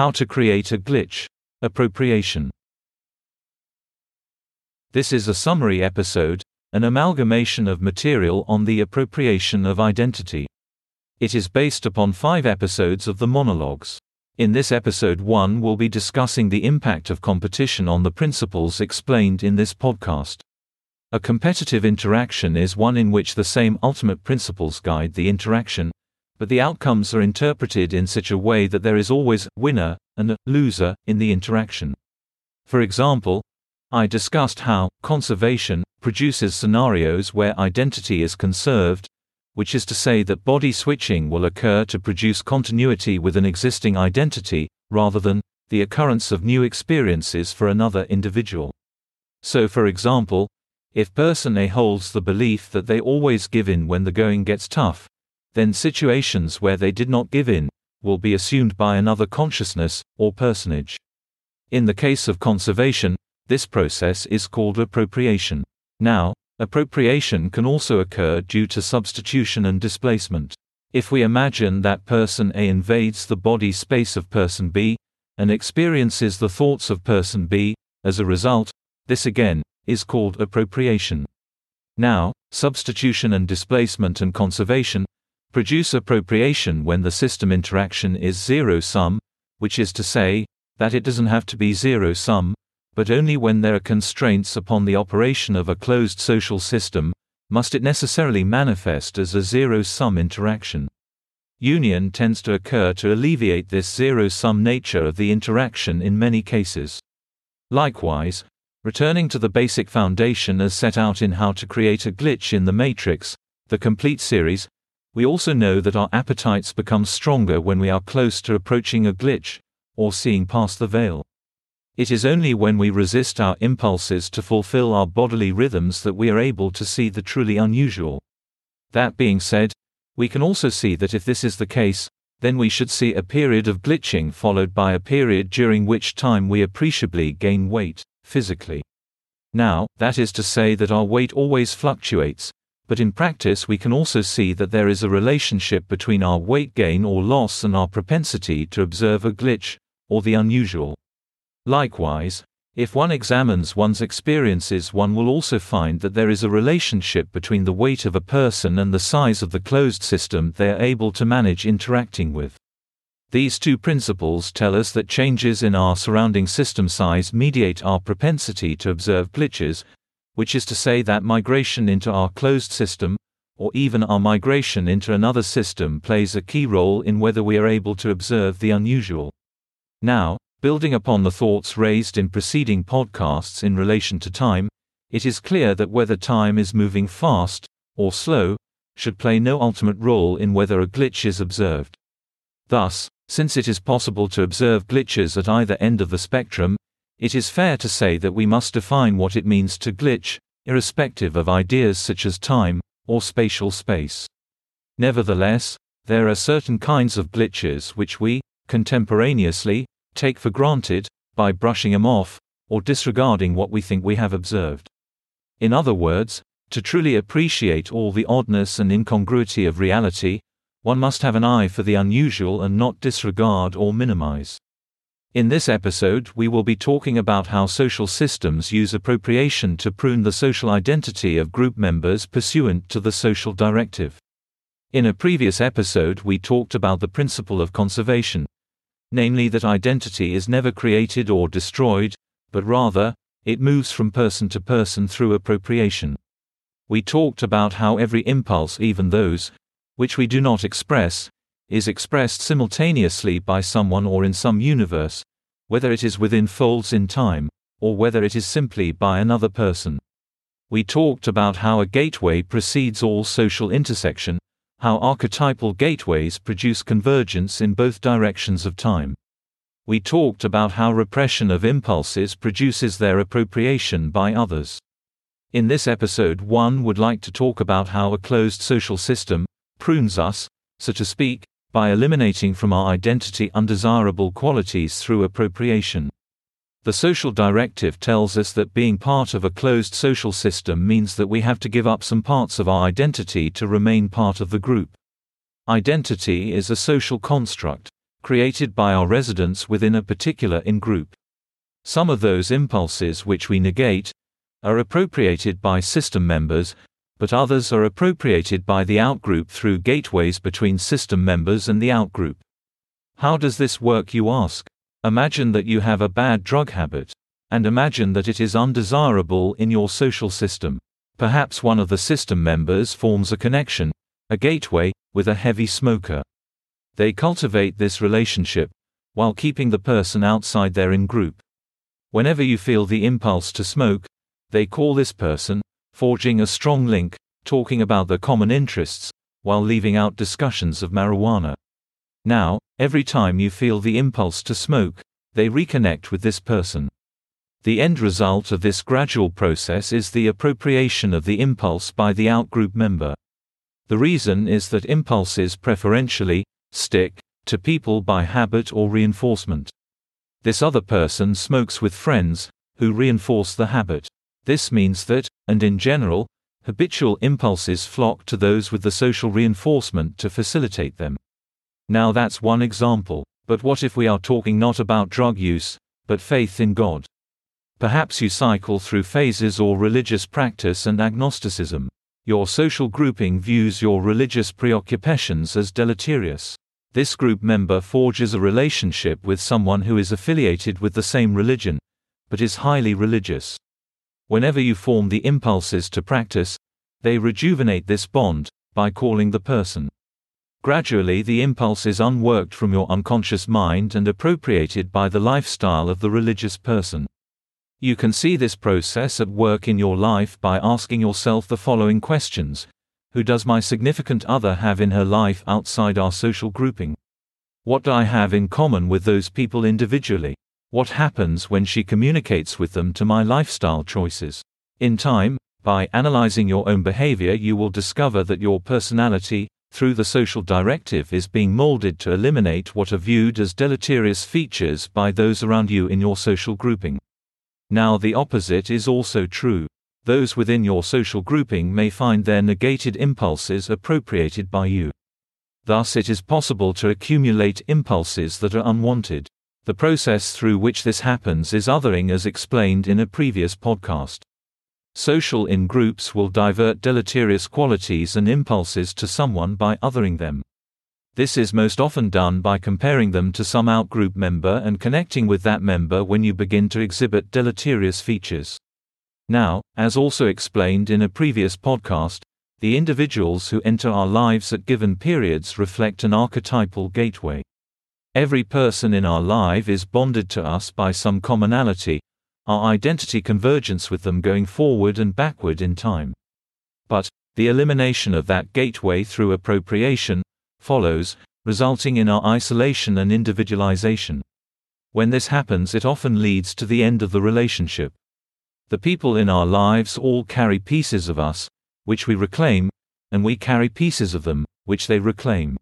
How to create a glitch. Appropriation. This is a summary episode, an amalgamation of material on the appropriation of identity. It is based upon 5 episodes of the monologues. In this episode 1 we'll be discussing the impact of competition on the principles explained in this podcast. A competitive interaction is one in which the same ultimate principles guide the interaction, but the outcomes are interpreted in such a way that there is always a winner and a loser in the interaction. For example, I discussed how conservation produces scenarios where identity is conserved, which is to say that body switching will occur to produce continuity with an existing identity, rather than the occurrence of new experiences for another individual. So for example, if person A holds the belief that they always give in when the going gets tough, then situations where they did not give in will be assumed by another consciousness or personage. In the case of conservation, this process is called appropriation. Now, appropriation can also occur due to substitution and displacement. If we imagine that person A invades the body space of person B and experiences the thoughts of person B, as a result, this again is called appropriation. Now, substitution and displacement and conservation produce appropriation when the system interaction is zero-sum, which is to say, that it doesn't have to be zero-sum, but only when there are constraints upon the operation of a closed social system, must it necessarily manifest as a zero-sum interaction. Union tends to occur to alleviate this zero-sum nature of the interaction in many cases. Likewise, returning to the basic foundation as set out in How to Create a Glitch in the Matrix, the complete series, we also know that our appetites become stronger when we are close to approaching a glitch, or seeing past the veil. It is only when we resist our impulses to fulfill our bodily rhythms that we are able to see the truly unusual. That being said, we can also see that if this is the case, then we should see a period of glitching followed by a period during which time we appreciably gain weight, physically. Now, that is to say that our weight always fluctuates, but in practice we can also see that there is a relationship between our weight gain or loss and our propensity to observe a glitch, or the unusual. Likewise, if one examines one's experiences, one will also find that there is a relationship between the weight of a person and the size of the closed system they are able to manage interacting with. These 2 principles tell us that changes in our surrounding system size mediate our propensity to observe glitches, which is to say that migration into our closed system, or even our migration into another system, plays a key role in whether we are able to observe the unusual. Now, building upon the thoughts raised in preceding podcasts in relation to time, it is clear that whether time is moving fast, or slow, should play no ultimate role in whether a glitch is observed. Thus, since it is possible to observe glitches at either end of the spectrum, it is fair to say that we must define what it means to glitch, irrespective of ideas such as time or spatial space. Nevertheless, there are certain kinds of glitches which we, contemporaneously, take for granted by brushing them off or disregarding what we think we have observed. In other words, to truly appreciate all the oddness and incongruity of reality, one must have an eye for the unusual and not disregard or minimize. In this episode, we will be talking about how social systems use appropriation to prune the social identity of group members pursuant to the social directive. In a previous episode, we talked about the principle of conservation, namely that identity is never created or destroyed, but rather, it moves from person to person through appropriation. We talked about how every impulse, even those which we do not express, is expressed simultaneously by someone or in some universe, whether it is within folds in time, or whether it is simply by another person. We talked about how a gateway precedes all social intersection, how archetypal gateways produce convergence in both directions of time. We talked about how repression of impulses produces their appropriation by others. In this episode, one would like to talk about how a closed social system prunes us, so to speak, by eliminating from our identity undesirable qualities through appropriation. The social directive tells us that being part of a closed social system means that we have to give up some parts of our identity to remain part of the group. Identity is a social construct, created by our residents within a particular in-group. Some of those impulses which we negate are appropriated by system members, but others are appropriated by the outgroup through gateways between system members and the outgroup. How does this work, you ask? Imagine that you have a bad drug habit, and imagine that it is undesirable in your social system. Perhaps one of the system members forms a connection, a gateway, with a heavy smoker. They cultivate this relationship, while keeping the person outside their in-group. Whenever you feel the impulse to smoke, they call this person, forging a strong link, talking about their common interests, while leaving out discussions of marijuana. Now, every time you feel the impulse to smoke, they reconnect with this person. The end result of this gradual process is the appropriation of the impulse by the outgroup member. The reason is that impulses preferentially stick to people by habit or reinforcement. This other person smokes with friends, who reinforce the habit. This means that, and in general, habitual impulses flock to those with the social reinforcement to facilitate them. Now that's one example, but what if we are talking not about drug use, but faith in God? Perhaps you cycle through phases or religious practice and agnosticism. Your social grouping views your religious preoccupations as deleterious. This group member forges a relationship with someone who is affiliated with the same religion, but is highly religious. Whenever you form the impulses to practice, they rejuvenate this bond, by calling the person. Gradually the impulse is unworked from your unconscious mind and appropriated by the lifestyle of the religious person. You can see this process at work in your life by asking yourself the following questions. Who does my significant other have in her life outside our social grouping? What do I have in common with those people individually? What happens when she communicates with them to my lifestyle choices? In time, by analyzing your own behavior, you will discover that your personality, through the social directive, is being molded to eliminate what are viewed as deleterious features by those around you in your social grouping. Now the opposite is also true. Those within your social grouping may find their negated impulses appropriated by you. Thus it is possible to accumulate impulses that are unwanted. The process through which this happens is othering, as explained in a previous podcast. Social in-groups will divert deleterious qualities and impulses to someone by othering them. This is most often done by comparing them to some outgroup member and connecting with that member when you begin to exhibit deleterious features. Now, as also explained in a previous podcast, the individuals who enter our lives at given periods reflect an archetypal gateway. Every person in our life is bonded to us by some commonality, our identity convergence with them going forward and backward in time. But, the elimination of that gateway through appropriation follows, resulting in our isolation and individualization. When this happens, it often leads to the end of the relationship. The people in our lives all carry pieces of us, which we reclaim, and we carry pieces of them, which they reclaim.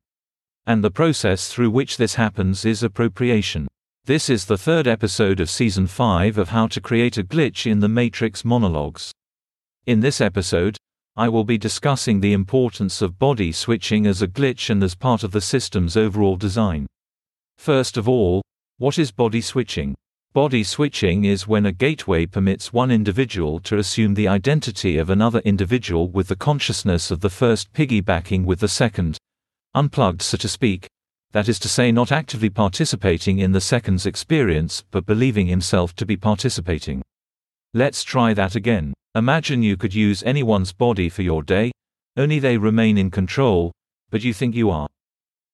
And the process through which this happens is appropriation. This is the third episode of Season 5 of How to Create a Glitch in the Matrix Monologues. In this episode, I will be discussing the importance of body switching as a glitch and as part of the system's overall design. First of all, what is body switching? Body switching is when a gateway permits one individual to assume the identity of another individual with the consciousness of the first piggybacking with the second, unplugged, so to speak, that is to say, not actively participating in the second's experience but believing himself to be participating. Let's try that again. Imagine you could use anyone's body for your day, only they remain in control, but you think you are.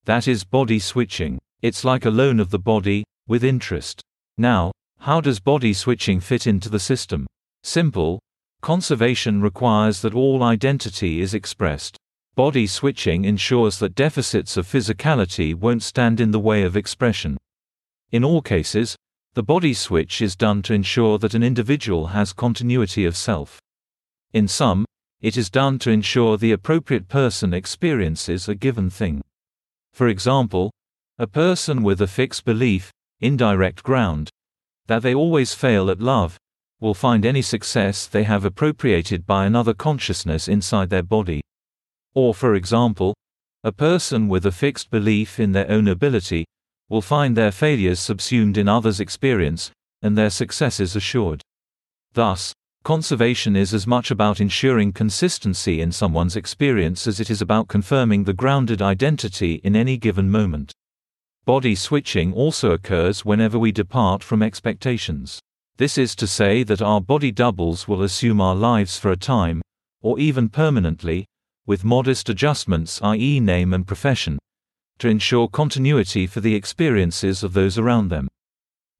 That is body switching. It's like a loan of the body, with interest. Now, how does body switching fit into the system? Simple. Conservation requires that all identity is expressed. Body switching ensures that deficits of physicality won't stand in the way of expression. In all cases, the body switch is done to ensure that an individual has continuity of self. In some, it is done to ensure the appropriate person experiences a given thing. For example, a person with a fixed belief, indirect ground, that they always fail at love, will find any success they have appropriated by another consciousness inside their body. Or for example, a person with a fixed belief in their own ability, will find their failures subsumed in others' experience, and their successes assured. Thus, conservation is as much about ensuring consistency in someone's experience as it is about confirming the grounded identity in any given moment. Body switching also occurs whenever we depart from expectations. This is to say that our body doubles will assume our lives for a time, or even permanently, with modest adjustments, i.e., name and profession, to ensure continuity for the experiences of those around them.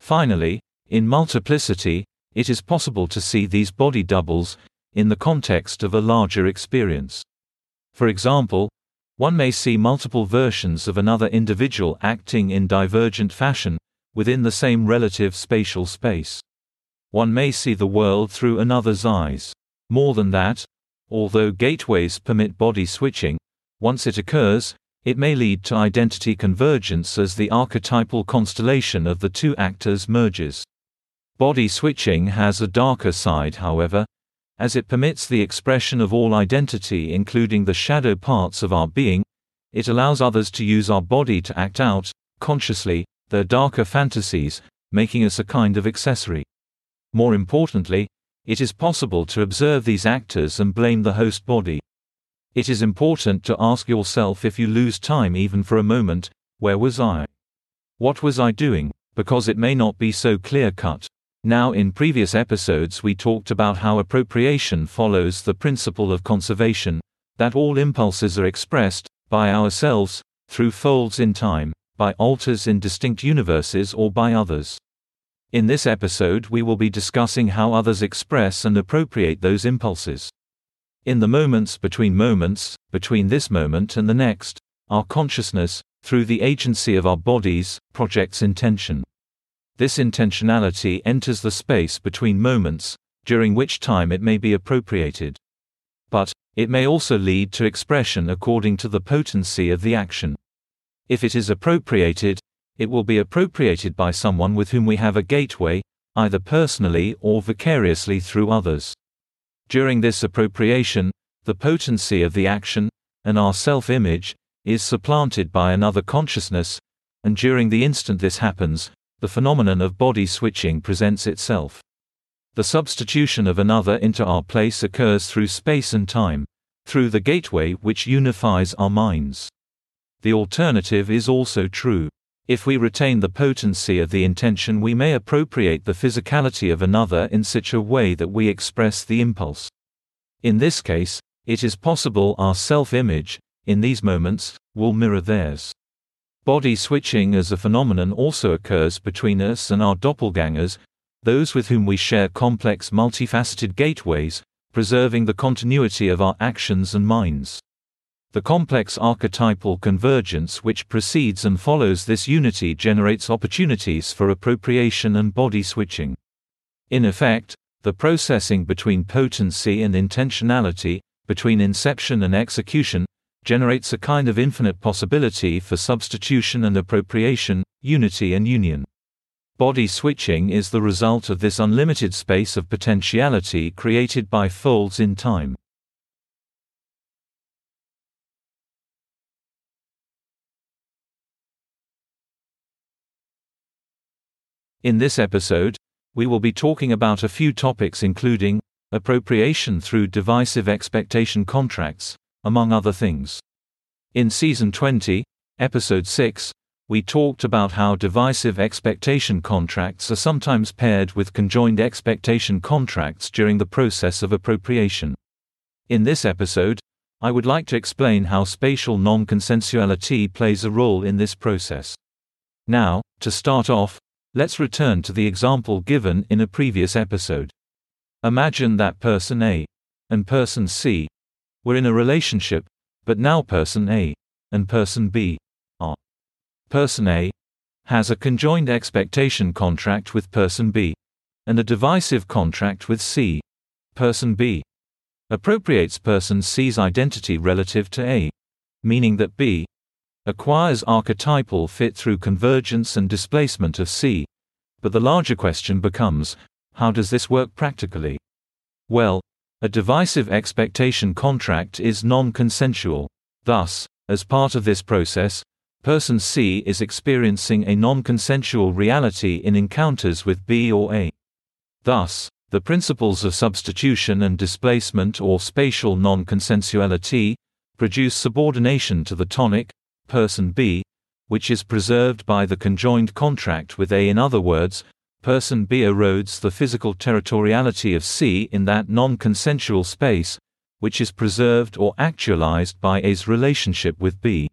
Finally, in multiplicity, it is possible to see these body doubles in the context of a larger experience. For example, one may see multiple versions of another individual acting in divergent fashion within the same relative spatial space. One may see the world through another's eyes. More than that, although gateways permit body switching, once it occurs, it may lead to identity convergence as the archetypal constellation of the two actors merges. Body switching has a darker side, however, as it permits the expression of all identity, including the shadow parts of our being. It allows others to use our body to act out, consciously, their darker fantasies, making us a kind of accessory. More importantly, it is possible to observe these actors and blame the host body. It is important to ask yourself, if you lose time even for a moment, where was I? What was I doing? Because it may not be so clear-cut. Now, in previous episodes we talked about how appropriation follows the principle of conservation, that all impulses are expressed, by ourselves, through folds in time, by alters in distinct universes or by others. In this episode we will be discussing how others express and appropriate those impulses. In the moments, between this moment and the next, our consciousness, through the agency of our bodies, projects intention. This intentionality enters the space between moments, during which time it may be appropriated. But it may also lead to expression according to the potency of the action. If it is appropriated, it will be appropriated by someone with whom we have a gateway, either personally or vicariously through others. During this appropriation, the potency of the action, and our self-image, is supplanted by another consciousness, and during the instant this happens, the phenomenon of body switching presents itself. The substitution of another into our place occurs through space and time, through the gateway which unifies our minds. The alternative is also true. If we retain the potency of the intention, we may appropriate the physicality of another in such a way that we express the impulse. In this case, it is possible our self-image, in these moments, will mirror theirs. Body switching as a phenomenon also occurs between us and our doppelgangers, those with whom we share complex multifaceted gateways, preserving the continuity of our actions and minds. The complex archetypal convergence which precedes and follows this unity generates opportunities for appropriation and body switching. In effect, the processing between potency and intentionality, between inception and execution, generates a kind of infinite possibility for substitution and appropriation, unity and union. Body switching is the result of this unlimited space of potentiality created by folds in time. In this episode, we will be talking about a few topics, including appropriation through divisive expectation contracts, among other things. In Season 20, Episode 6, we talked about how divisive expectation contracts are sometimes paired with conjoined expectation contracts during the process of appropriation. In this episode, I would like to explain how spatial non-consensuality plays a role in this process. Now, to start off, let's return to the example given in a previous episode. Imagine that person A and person C were in a relationship, but now person A and person B are. Person A has a conjoined expectation contract with person B, and a divisive contract with C. Person B appropriates person C's identity relative to A, meaning that B acquires archetypal fit through convergence and displacement of C. But the larger question becomes, how does this work practically? Well, a divisive expectation contract is non-consensual. Thus, as part of this process, Person C is experiencing a non-consensual reality in encounters with B or A. Thus, the principles of substitution and displacement or spatial non-consensuality produce subordination to the tonic, person B, which is preserved by the conjoined contract with A. In other words, person B erodes the physical territoriality of C in that non-consensual space, which is preserved or actualized by A's relationship with B.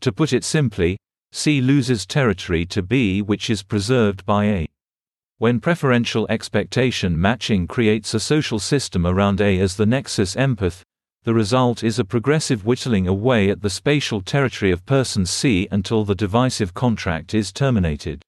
To put it simply, C loses territory to B, which is preserved by A. When preferential expectation matching creates a social system around A as the nexus empath, the result is a progressive whittling away at the spatial territory of person C until the divisive contract is terminated.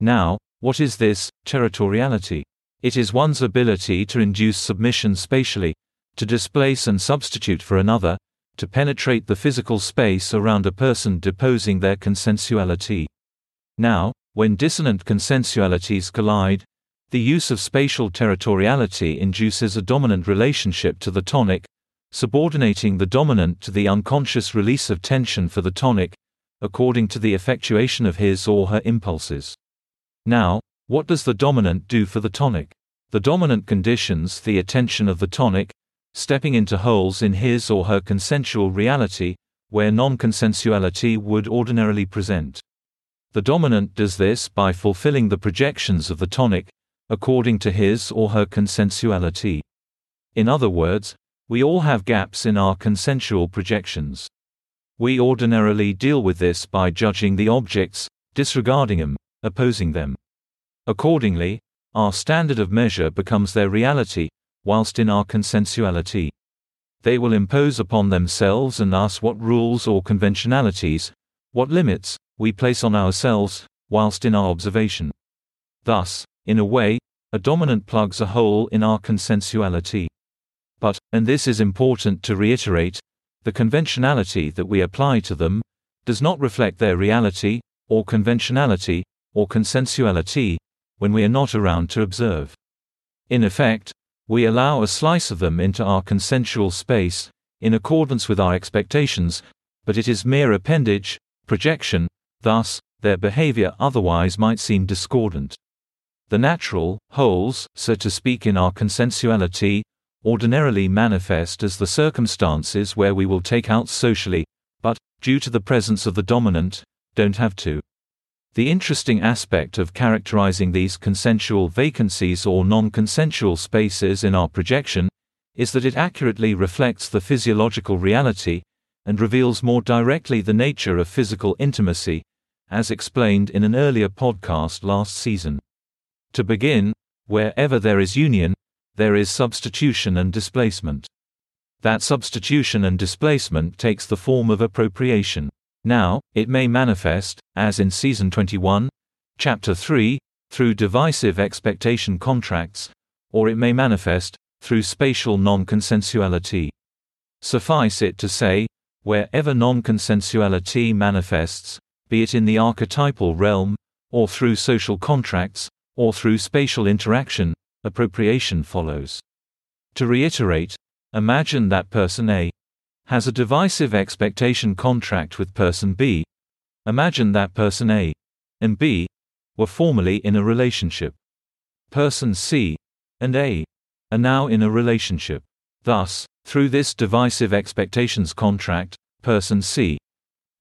Now, what is this territoriality? It is one's ability to induce submission spatially, to displace and substitute for another, to penetrate the physical space around a person deposing their consensuality. Now, when dissonant consensualities collide, the use of spatial territoriality induces a dominant relationship to the tonic, subordinating the dominant to the unconscious release of tension for the tonic, according to the effectuation of his or her impulses. Now, what does the dominant do for the tonic? The dominant conditions the attention of the tonic, stepping into holes in his or her consensual reality, where non-consensuality would ordinarily present. The dominant does this by fulfilling the projections of the tonic, according to his or her consensuality. In other words, we all have gaps in our consensual projections. We ordinarily deal with this by judging the objects, disregarding them, opposing them. Accordingly, our standard of measure becomes their reality, whilst in our consensuality, they will impose upon themselves and us what rules or conventionalities, what limits, we place on ourselves, whilst in our observation. Thus, in a way, a dominant plugs a hole in our consensuality. But, and this is important to reiterate, the conventionality that we apply to them does not reflect their reality, or conventionality, or consensuality, when we are not around to observe. In effect, we allow a slice of them into our consensual space, in accordance with our expectations, but it is mere appendage, projection. Thus, their behavior otherwise might seem discordant. The natural holes, so to speak, in our consensuality, ordinarily manifest as the circumstances where we will take out socially, but, due to the presence of the dominant, don't have to. The interesting aspect of characterizing these consensual vacancies or non-consensual spaces in our projection is that it accurately reflects the physiological reality and reveals more directly the nature of physical intimacy, as explained in an earlier podcast last season. To begin, wherever there is union, there is substitution and displacement. That substitution and displacement takes the form of appropriation. Now, it may manifest, as in Season 21, Chapter 3, through divisive expectation contracts, or it may manifest through spatial non-consensuality. Suffice it to say, wherever non-consensuality manifests, be it in the archetypal realm, or through social contracts, or through spatial interaction, appropriation follows. To reiterate, imagine that person A has a divisive expectation contract with person B. Imagine that person A and B were formerly in a relationship. Person C and A are now in a relationship. Thus, through this divisive expectations contract, person C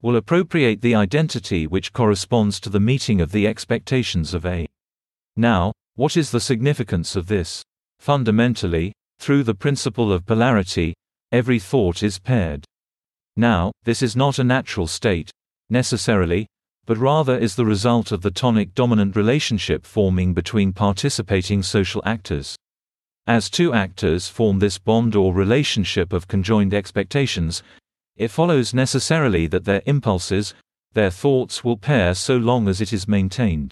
will appropriate the identity which corresponds to the meeting of the expectations of A. Now, what is the significance of this? Fundamentally, through the principle of polarity, every thought is paired. Now, this is not a natural state, necessarily, but rather is the result of the tonic-dominant relationship forming between participating social actors. As two actors form this bond or relationship of conjoined expectations, it follows necessarily that their impulses, their thoughts will pair so long as it is maintained.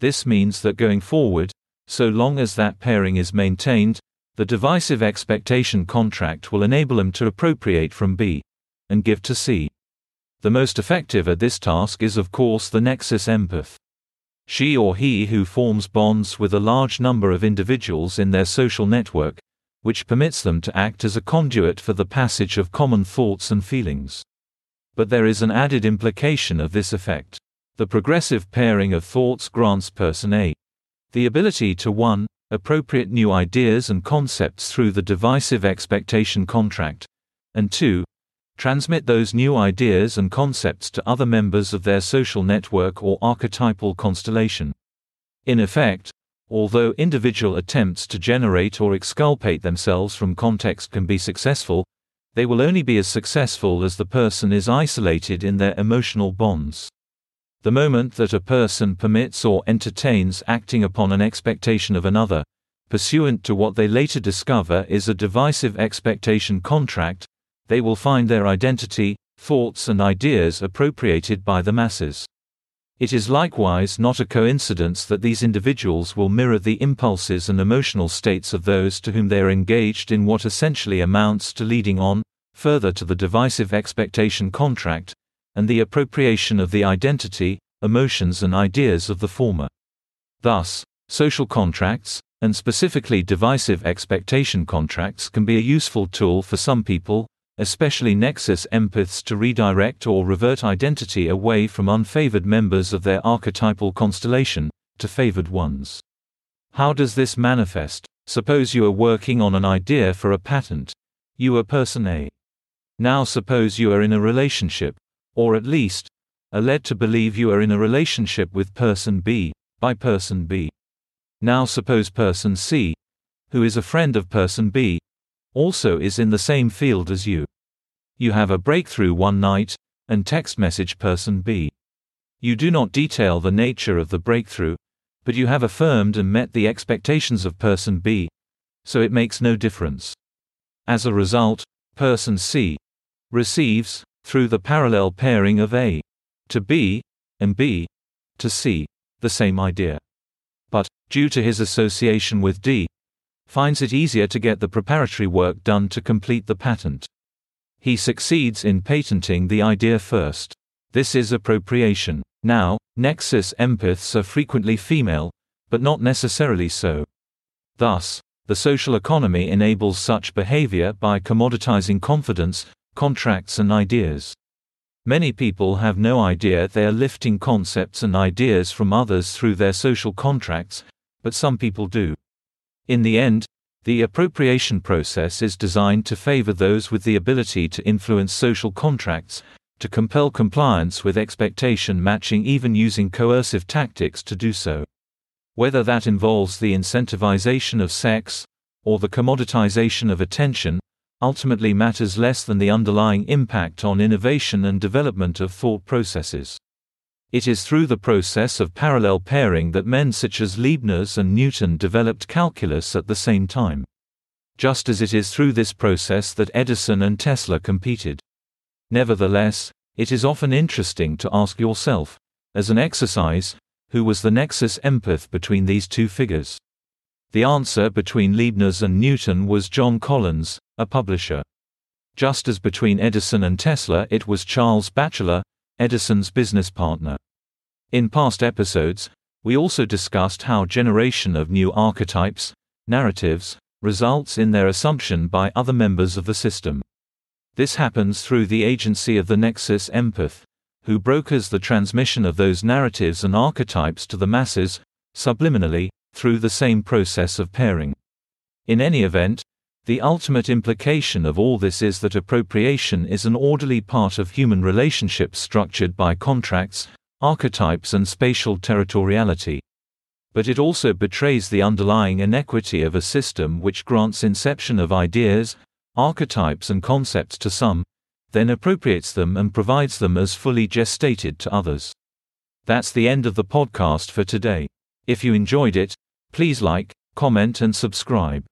This means that going forward, so long as that pairing is maintained, the divisive expectation contract will enable them to appropriate from B and give to C. The most effective at this task is, of course, the nexus empath. She or he who forms bonds with a large number of individuals in their social network, which permits them to act as a conduit for the passage of common thoughts and feelings. But there is an added implication of this effect. The progressive pairing of thoughts grants person A the ability to 1. Appropriate new ideas and concepts through the divisive expectation contract, and 2. Transmit those new ideas and concepts to other members of their social network or archetypal constellation. In effect, although individual attempts to generate or exculpate themselves from context can be successful, they will only be as successful as the person is isolated in their emotional bonds. The moment that a person permits or entertains acting upon an expectation of another, pursuant to what they later discover is a divisive expectation contract, they will find their identity, thoughts and ideas appropriated by the masses. It is likewise not a coincidence that these individuals will mirror the impulses and emotional states of those to whom they are engaged in what essentially amounts to leading on, further to the divisive expectation contract, and the appropriation of the identity, emotions and ideas of the former. Thus, social contracts, and specifically divisive expectation contracts, can be a useful tool for some people, especially nexus empaths, to redirect or revert identity away from unfavored members of their archetypal constellation, to favored ones. How does this manifest? Suppose you are working on an idea for a patent. You are person A. Now suppose you are in a relationship, or at least are led to believe you are in a relationship with person B, by person B. Now suppose person C, who is a friend of person B, also is in the same field as you. You have a breakthrough one night, and text message person B. You do not detail the nature of the breakthrough, but you have affirmed and met the expectations of person B, so it makes no difference. As a result, person C receives, through the parallel pairing of A to B, and B to C, the same idea. But, due to his association with D, finds it easier to get the preparatory work done to complete the patent. He succeeds in patenting the idea first. This is appropriation. Now, nexus empaths are frequently female, but not necessarily so. Thus, the social economy enables such behavior by commoditizing confidence, contracts and ideas. Many people have no idea they are lifting concepts and ideas from others through their social contracts, but some people do. In the end, the appropriation process is designed to favor those with the ability to influence social contracts, to compel compliance with expectation matching, even using coercive tactics to do so. Whether that involves the incentivization of sex, or the commoditization of attention, ultimately matters less than the underlying impact on innovation and development of thought processes. It is through the process of parallel pairing that men such as Leibniz and Newton developed calculus at the same time, just as it is through this process that Edison and Tesla competed. Nevertheless, it is often interesting to ask yourself, as an exercise, who was the nexus empath between these two figures? The answer between Leibniz and Newton was John Collins, a publisher. Just as between Edison and Tesla, it was Charles Batchelor, Edison's business partner. In past episodes, we also discussed how generation of new archetypes, narratives, results in their assumption by other members of the system. This happens through the agency of the nexus empath, who brokers the transmission of those narratives and archetypes to the masses, subliminally, through the same process of pairing. In any event, the ultimate implication of all this is that appropriation is an orderly part of human relationships structured by contracts, archetypes and spatial territoriality. But it also betrays the underlying inequity of a system which grants inception of ideas, archetypes and concepts to some, then appropriates them and provides them as fully gestated to others. That's the end of the podcast for today. If you enjoyed it, please like, comment and subscribe.